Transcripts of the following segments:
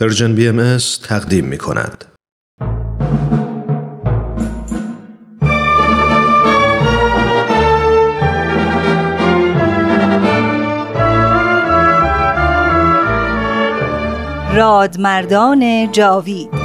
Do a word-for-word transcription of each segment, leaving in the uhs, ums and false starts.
پرژن بی ام اس تقدیم می کند. رادمردان جاوید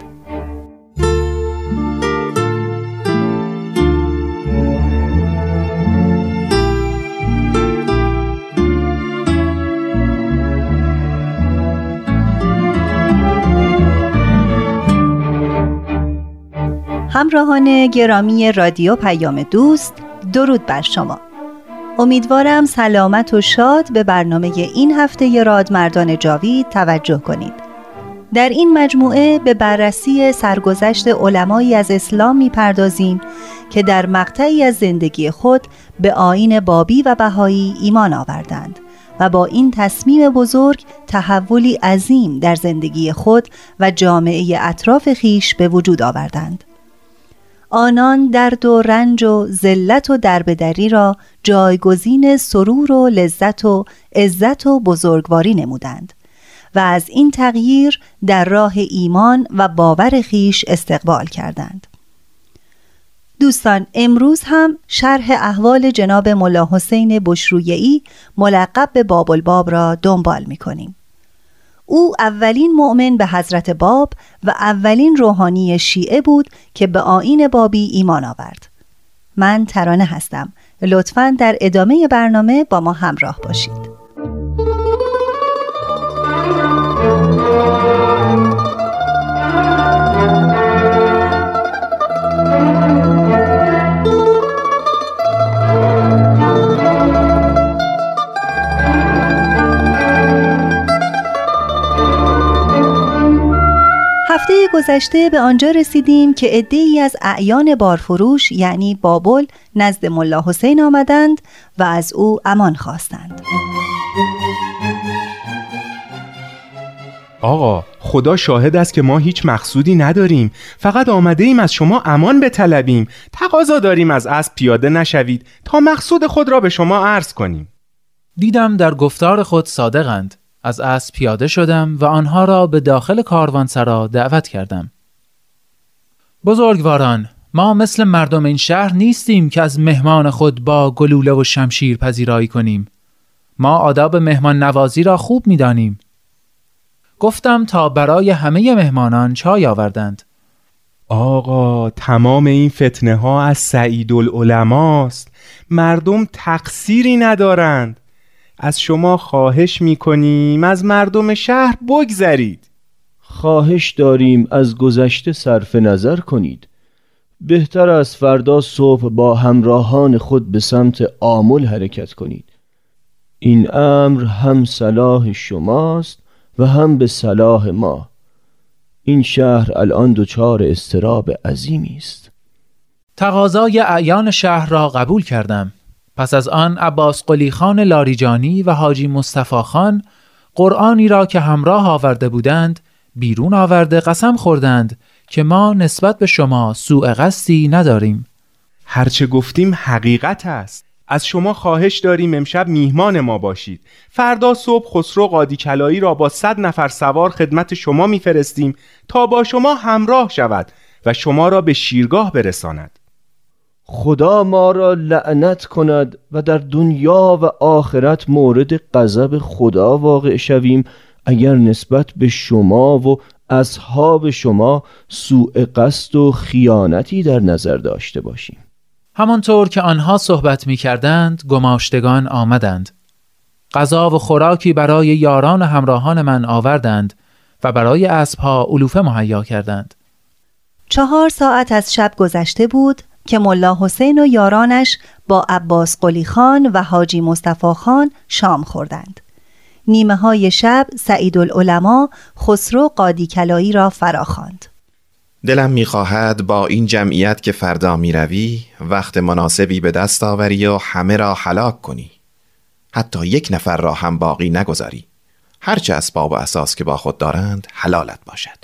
همراهان گرامی رادیو پیام دوست، درود بر شما. امیدوارم سلامت و شاد به برنامه این هفته رادمردان جاوید توجه کنید. در این مجموعه به بررسی سرگذشت علمایی از اسلام می‌پردازیم که در مقطعی از زندگی خود به آیین بابی و بهایی ایمان آوردند و با این تصمیم بزرگ تحولی عظیم در زندگی خود و جامعه اطراف خیش به وجود آوردند. آنان درد و رنج و ذلت و دربدری را جایگزین سرور و لذت و عزت و بزرگواری نمودند و از این تغییر در راه ایمان و باور خیش استقبال کردند. دوستان، امروز هم شرح احوال جناب ملا حسین بشرویه‌ای ملقب به باب الباب را دنبال می‌کنیم. او اولین مؤمن به حضرت باب و اولین روحانی شیعه بود که به آیین بابی ایمان آورد. من ترانه هستم. لطفاً در ادامه برنامه با ما همراه باشید. هفته گذشته به آنجا رسیدیم که عده‌ای از اعیان بارفروش یعنی بابل نزد ملا حسین آمدند و از او امان خواستند. آقا، خدا شاهد است که ما هیچ مقصودی نداریم، فقط آمده ایم از شما امان بطلبیم. تقاضا داریم از اسب پیاده نشوید تا مقصود خود را به شما عرض کنیم. دیدم در گفتار خود صادقند. از اسب پیاده شدم و آنها را به داخل کاروانسرا دعوت کردم. بزرگواران، ما مثل مردم این شهر نیستیم که از مهمان خود با گلوله و شمشیر پذیرایی کنیم. ما آداب مهمان نوازی را خوب می دانیم. گفتم تا برای همه مهمانان چای آوردند. آقا، تمام این فتنه ها از سعید العلما است. مردم تقصیری ندارند. از شما خواهش می‌کنیم از مردم شهر بگذرید. خواهش داریم از گذشته صرف نظر کنید. بهتر است فردا صبح با همراهان خود به سمت آمل حرکت کنید. این امر هم صلاح شماست و هم به صلاح ما. این شهر الان دچار اضطراب عظیمی است. تقاضای اعیان شهر را قبول کردم. پس از آن عباس قلی خان لاریجانی و حاجی مصطفی خان قرآنی را که همراه آورده بودند بیرون آورده قسم خوردند که ما نسبت به شما سوء قصدی نداریم. هرچه گفتیم حقیقت است. از شما خواهش داریم امشب میهمان ما باشید. فردا صبح خسرو قادی کلایی را با صد نفر سوار خدمت شما میفرستیم تا با شما همراه شود و شما را به شیرگاه برساند. خدا ما را لعنت کند و در دنیا و آخرت مورد غضب خدا واقع شویم اگر نسبت به شما و اصحاب شما سوء قصد و خیانتی در نظر داشته باشیم. همانطور که آنها صحبت می کردند گماشتگان آمدند. غذا و خوراکی برای یاران و همراهان من آوردند و برای اسبها علوفه مهیا کردند. چهار ساعت از شب گذشته بود که ملا حسین و یارانش با عباس قلی خان و حاجی مصطفی خان شام خوردند. نیمه های شب سعید العلما خسرو قادی کلایی را فراخواند. دلم می‌خواهد با این جمعیت که فردا می‌روی وقت مناسبی به دست آوری و همه را هلاک کنی، حتی یک نفر را هم باقی نگذاری. هرچه اسباب و اساس که با خود دارند حلالت باشد.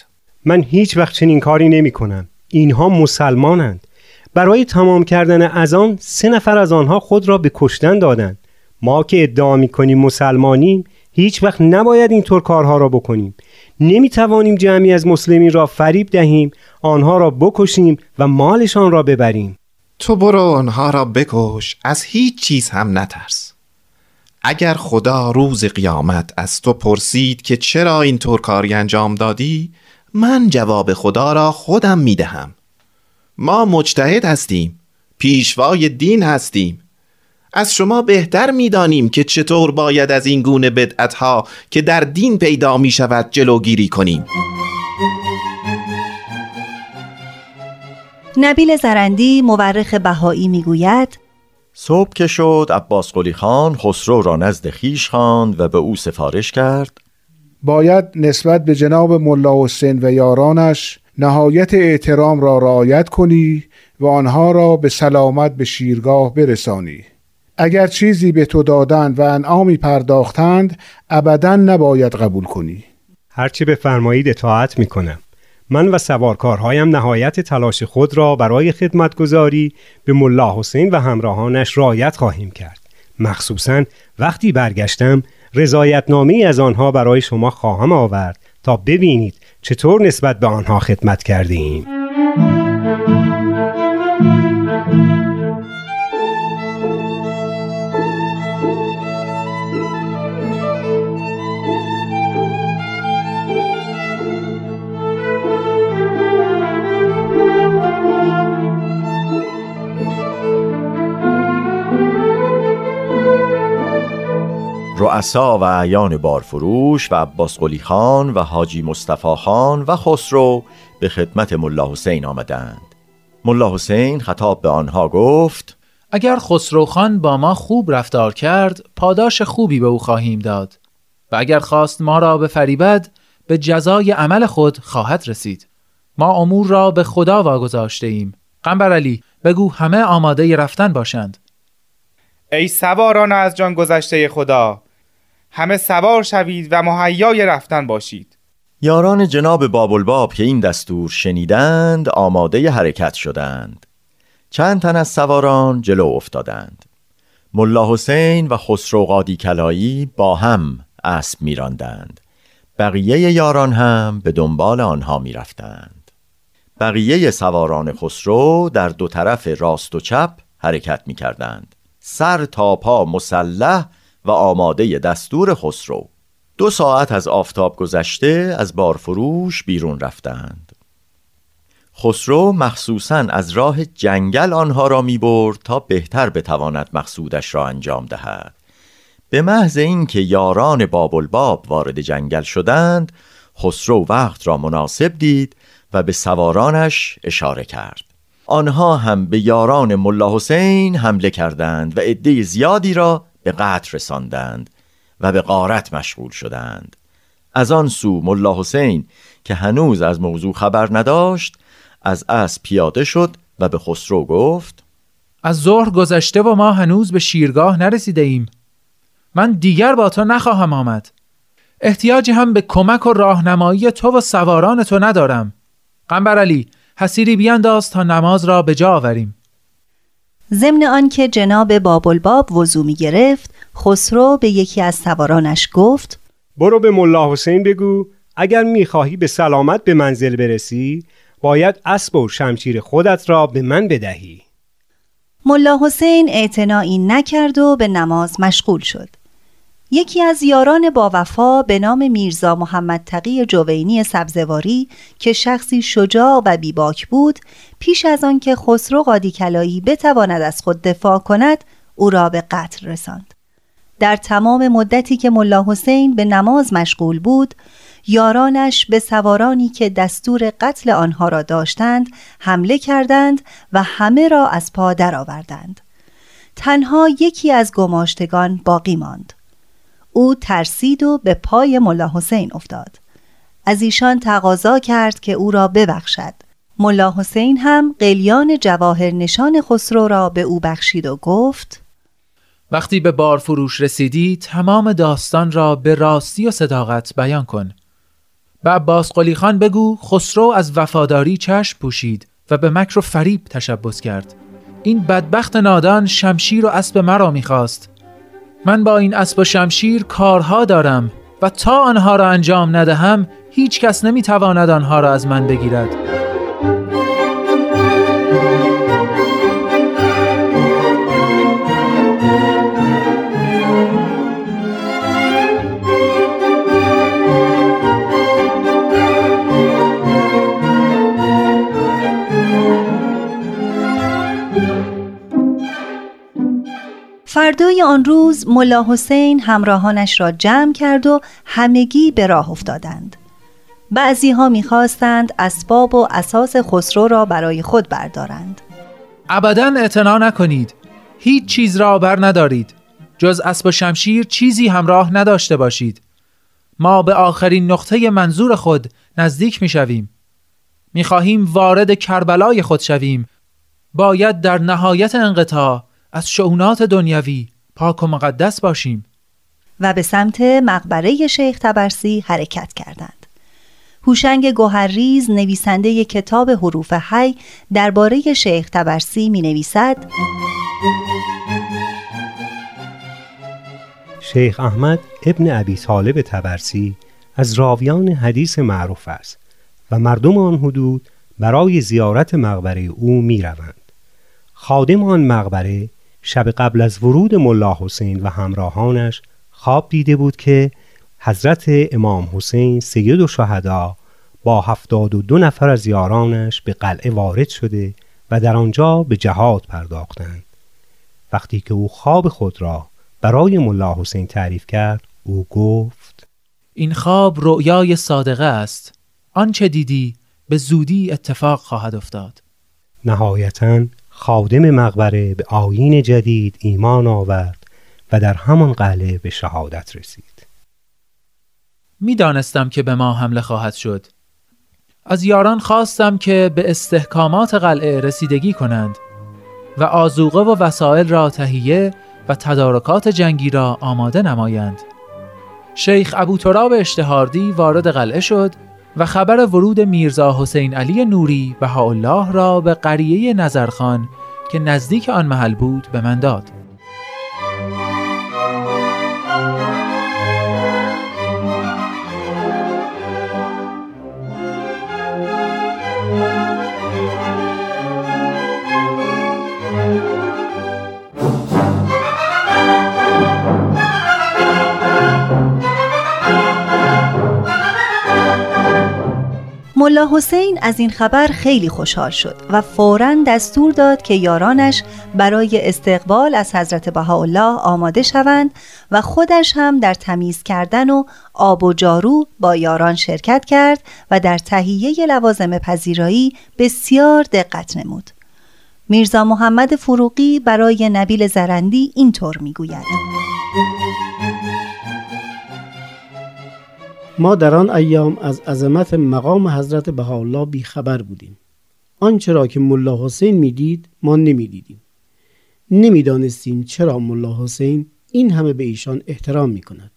من هیچ وقت چنین کاری نمی کنم. اینها مسلمانند. برای تمام کردن اذان سه نفر از آنها خود را به کشتن دادند. ما که ادعا می‌کنیم مسلمانیم هیچ وقت نباید اینطور کارها را بکنیم. نمی توانیم جمعی از مسلمین را فریب دهیم، آنها را بکشیم و مالشان را ببریم. تو برو آنها را بکش، از هیچ چیز هم نترس. اگر خدا روز قیامت از تو پرسید که چرا اینطور کاری انجام دادی، من جواب خدا را خودم می دهم. ما مجتهد هستیم، پیشوای دین هستیم. از شما بهتر می دانیم که چطور باید از این گونه بدعتها که در دین پیدا می شود جلوگیری کنیم. نبیل زرندی مورخ بهایی می گوید صبح که شد عباس قلی خان خسرو را نزد خیش خواند و به او سفارش کرد باید نسبت به جناب ملا حسین و یارانش نهایت احترام را رعایت کنی و آنها را به سلامت به شیرگاه برسانی. اگر چیزی به تو دادند و انعامی پرداختند ابداً نباید قبول کنی. هرچی بفرمایید اطاعت میکنم. من و سوارکارهایم نهایت تلاش خود را برای خدمتگزاری به ملا حسین و همراهانش رعایت خواهیم کرد. مخصوصاً وقتی برگشتم رضایتنامه‌ای از آنها برای شما خواهم آورد تا ببینید چطور نسبت به آنها خدمت کردیم. رؤسا و اعیان بارفروش و عباس قلی خان و حاجی مصطفی خان و خسرو به خدمت ملا حسین آمدند. ملا حسین خطاب به آنها گفت اگر خسرو خان با ما خوب رفتار کرد پاداش خوبی به او خواهیم داد و اگر خواست ما را بفریبد به جزای عمل خود خواهد رسید. ما امور را به خدا واگذاشته ایم. قنبر علی بگو همه آماده رفتن باشند. ای سواران از جان گذشته خدا، همه سوار شوید و مهیای رفتن باشید. یاران جناب باب الباب که این دستور شنیدند آماده حرکت شدند. چند تن از سواران جلو افتادند. ملا حسین و خسرو قادی کلایی با هم اسب می راندند. بقیه یاران هم به دنبال آنها می رفتند. بقیه سواران خسرو در دو طرف راست و چپ حرکت می کردند. سر تا پا مسلح و آماده دستور خسرو. دو ساعت از آفتاب گذشته از بارفروش بیرون رفتند. خسرو مخصوصاً از راه جنگل آنها را می برد تا بهتر بتواند مقصودش را انجام دهد. به محض اینکه یاران باب الباب وارد جنگل شدند، خسرو وقت را مناسب دید و به سوارانش اشاره کرد. آنها هم به یاران ملا حسین حمله کردند و عده زیادی را به قتل رساندند و به غارت مشغول شدند. از آن سو ملا حسین که هنوز از موضوع خبر نداشت از اسب پیاده شد و به خسرو گفت از ظهر گذشته و ما هنوز به شیرگاه نرسیده ایم. من دیگر با تو نخواهم آمد. احتیاجی هم به کمک و راهنمایی تو و سواران تو ندارم. قنبر علی حسیری بیانداز تا نماز را به جا آوریم. ضمن آن که جناب باب الباب وضو می گرفت، خسرو به یکی از سوارانش گفت برو به ملا حسین بگو اگر می خواهی به سلامت به منزل برسی باید اسب و شمشیر خودت را به من بدهی. ملا حسین اعتنایی نکرد و به نماز مشغول شد. یکی از یاران با وفا به نام میرزا محمد تقی جوینی سبزواری که شخصی شجاع و بیباک بود پیش از آن که خسرو قادی کلایی بتواند از خود دفاع کند او را به قتل رساند. در تمام مدتی که ملا حسین به نماز مشغول بود، یارانش به سوارانی که دستور قتل آنها را داشتند حمله کردند و همه را از پا درآوردند. تنها یکی از گماشتگان باقی ماند. او ترسید و به پای ملا حسین افتاد. از ایشان تقاضا کرد که او را ببخشد. ملا حسین هم قلیان جواهر نشان خسرو را به او بخشید و گفت: وقتی به بارفروش رسیدی تمام داستان را به راستی و صداقت بیان کن. به عباس قلی خان بگو خسرو از وفاداری چشم پوشید و به مکر و فریب تشبث کرد. این بدبخت نادان شمشیر و اسب مرا میخواست. من با این اسب و شمشیر کارها دارم و تا آنها را انجام ندهم هیچ کس نمیتواند آنها را از من بگیرد. فردای آن روز ملا حسین همراهانش را جمع کرد و همگی به راه افتادند. بعضی ها می‌خواستند اسباب و اساس خسرو را برای خود بردارند. ابداً اعتنا نکنید. هیچ چیز را بر ندارید. جز اسب و شمشیر چیزی همراه نداشته باشید. ما به آخرین نقطه منظور خود نزدیک می‌شویم. می‌خواهیم وارد کربلای خود شویم. باید در نهایت انقطاع از شؤونات دنیوی پاک و مقدس باشیم. و به سمت مقبره شیخ تبرسی حرکت کردند. هوشنگ گوهرریز نویسنده کتاب حروف حی درباره شیخ تبرسی می نویسد: شیخ احمد ابن ابی طالب تبرسی از راویان حدیث معروف است و مردم آن حدود برای زیارت مقبره او می روند. خادم آن مقبره شب قبل از ورود ملا حسین و همراهانش خواب دیده بود که حضرت امام حسین سید الشهدا با هفتاد و دو نفر از یارانش به قلعه وارد شده و در آنجا به جهاد پرداختند. وقتی که او خواب خود را برای ملا حسین تعریف کرد، او گفت: این خواب رؤیای صادقه است. آنچه دیدی به زودی اتفاق خواهد افتاد. نهایتاً خادم مقبره به آیین جدید ایمان آورد و در همان قلعه به شهادت رسید. می دانستم که به ما حمله خواهد شد. از یاران خواستم که به استحکامات قلعه رسیدگی کنند و آذوقه و وسایل را تهیه و تدارکات جنگی را آماده نمایند. شیخ ابو تراب اشتهاردی وارد قلعه شد و خبر ورود میرزا حسین علی نوری بهاءالله را به قریه نظر خان که نزدیک آن محل بود به من داد. ملا حسین از این خبر خیلی خوشحال شد و فوراً دستور داد که یارانش برای استقبال از حضرت بهاءالله آماده شوند و خودش هم در تمیز کردن و آب و جارو با یاران شرکت کرد و در تهیه لوازم پذیرایی بسیار دقت نمود. میرزا محمد فروقی برای نبیل زرندی اینطور میگوید: ما در آن ایام از عظمت مقام حضرت بهاءالله بیخبر بودیم. آنچه را که ملا حسین میدید ما نمیدیدیم. نمیدانستیم چرا ملا حسین این همه به ایشان احترام میکند.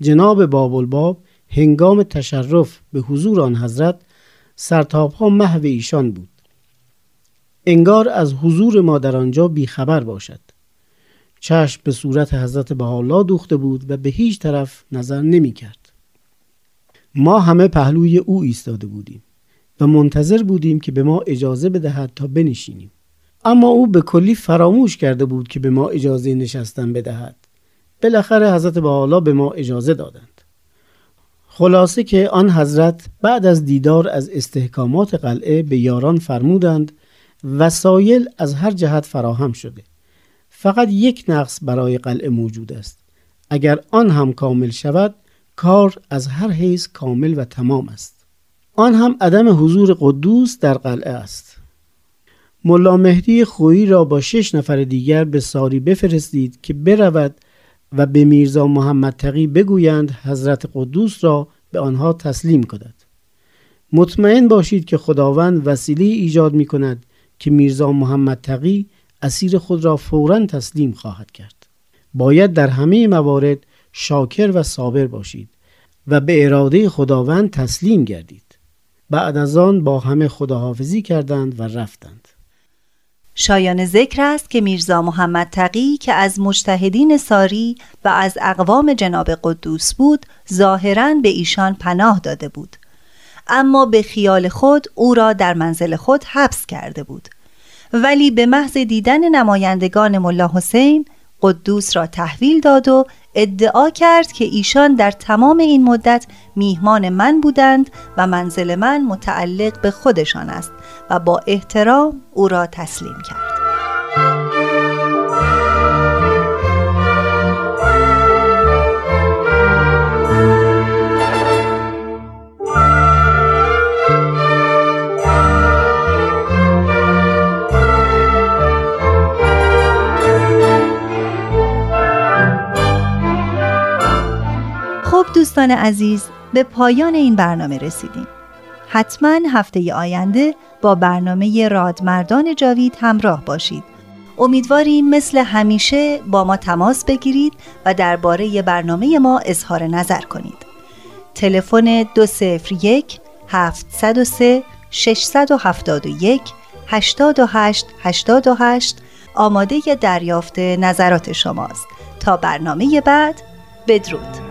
جناب باب الباب هنگام تشرف به حضور آن حضرت سرتاپا محو ایشان بود. انگار از حضور ما در آنجا بیخبر باشد. چشم به صورت حضرت بهاءالله دوخته بود و به هیچ طرف نظر نمیکرد. ما همه پهلوی او ایستاده بودیم و منتظر بودیم که به ما اجازه بدهد تا بنشینیم، اما او به کلی فراموش کرده بود که به ما اجازه نشستن بدهد. بالاخره حضرت بهاءالله به ما اجازه دادند. خلاصه که آن حضرت بعد از دیدار از استحکامات قلعه به یاران فرمودند: وسایل از هر جهت فراهم شده، فقط یک نقص برای قلعه موجود است. اگر آن هم کامل شود کار از هر حیث کامل و تمام است. آن هم عدم حضور قدوس در قلعه است. ملا مهری خویی را با شش نفر دیگر به ساری بفرستید که برود و به میرزا محمد تقی بگویند حضرت قدوس را به آنها تسلیم کند. مطمئن باشید که خداوند وسیله ایجاد می کند که میرزا محمد تقی اسیر خود را فوراً تسلیم خواهد کرد. باید در همه موارد شاکر و صابر باشید و به اراده خداوند تسلیم گردید. بعد از آن با همه خداحافظی کردند و رفتند. شایان ذکر است که میرزا محمد تقی که از مجتهدین ساری و از اقوام جناب قدوس بود، ظاهراً به ایشان پناه داده بود، اما به خیال خود او را در منزل خود حبس کرده بود. ولی به محض دیدن نمایندگان ملا حسین، قدوس را تحویل داد و ادعا کرد که ایشان در تمام این مدت میهمان من بودند و منزل من متعلق به خودشان است و با احترام او را تسلیم کرد. دوستان عزیز، به پایان این برنامه رسیدیم. حتما هفته آینده با برنامه رادمردان جاوید همراه باشید. امیدواریم مثل همیشه با ما تماس بگیرید و درباره برنامه ما اظهار نظر کنید. تلفن دو صفر یک هفت صفر سه شش هفت یک هشت هشت هشت هشت آماده دریافت نظرات شماست. تا برنامه بعد، بدرود.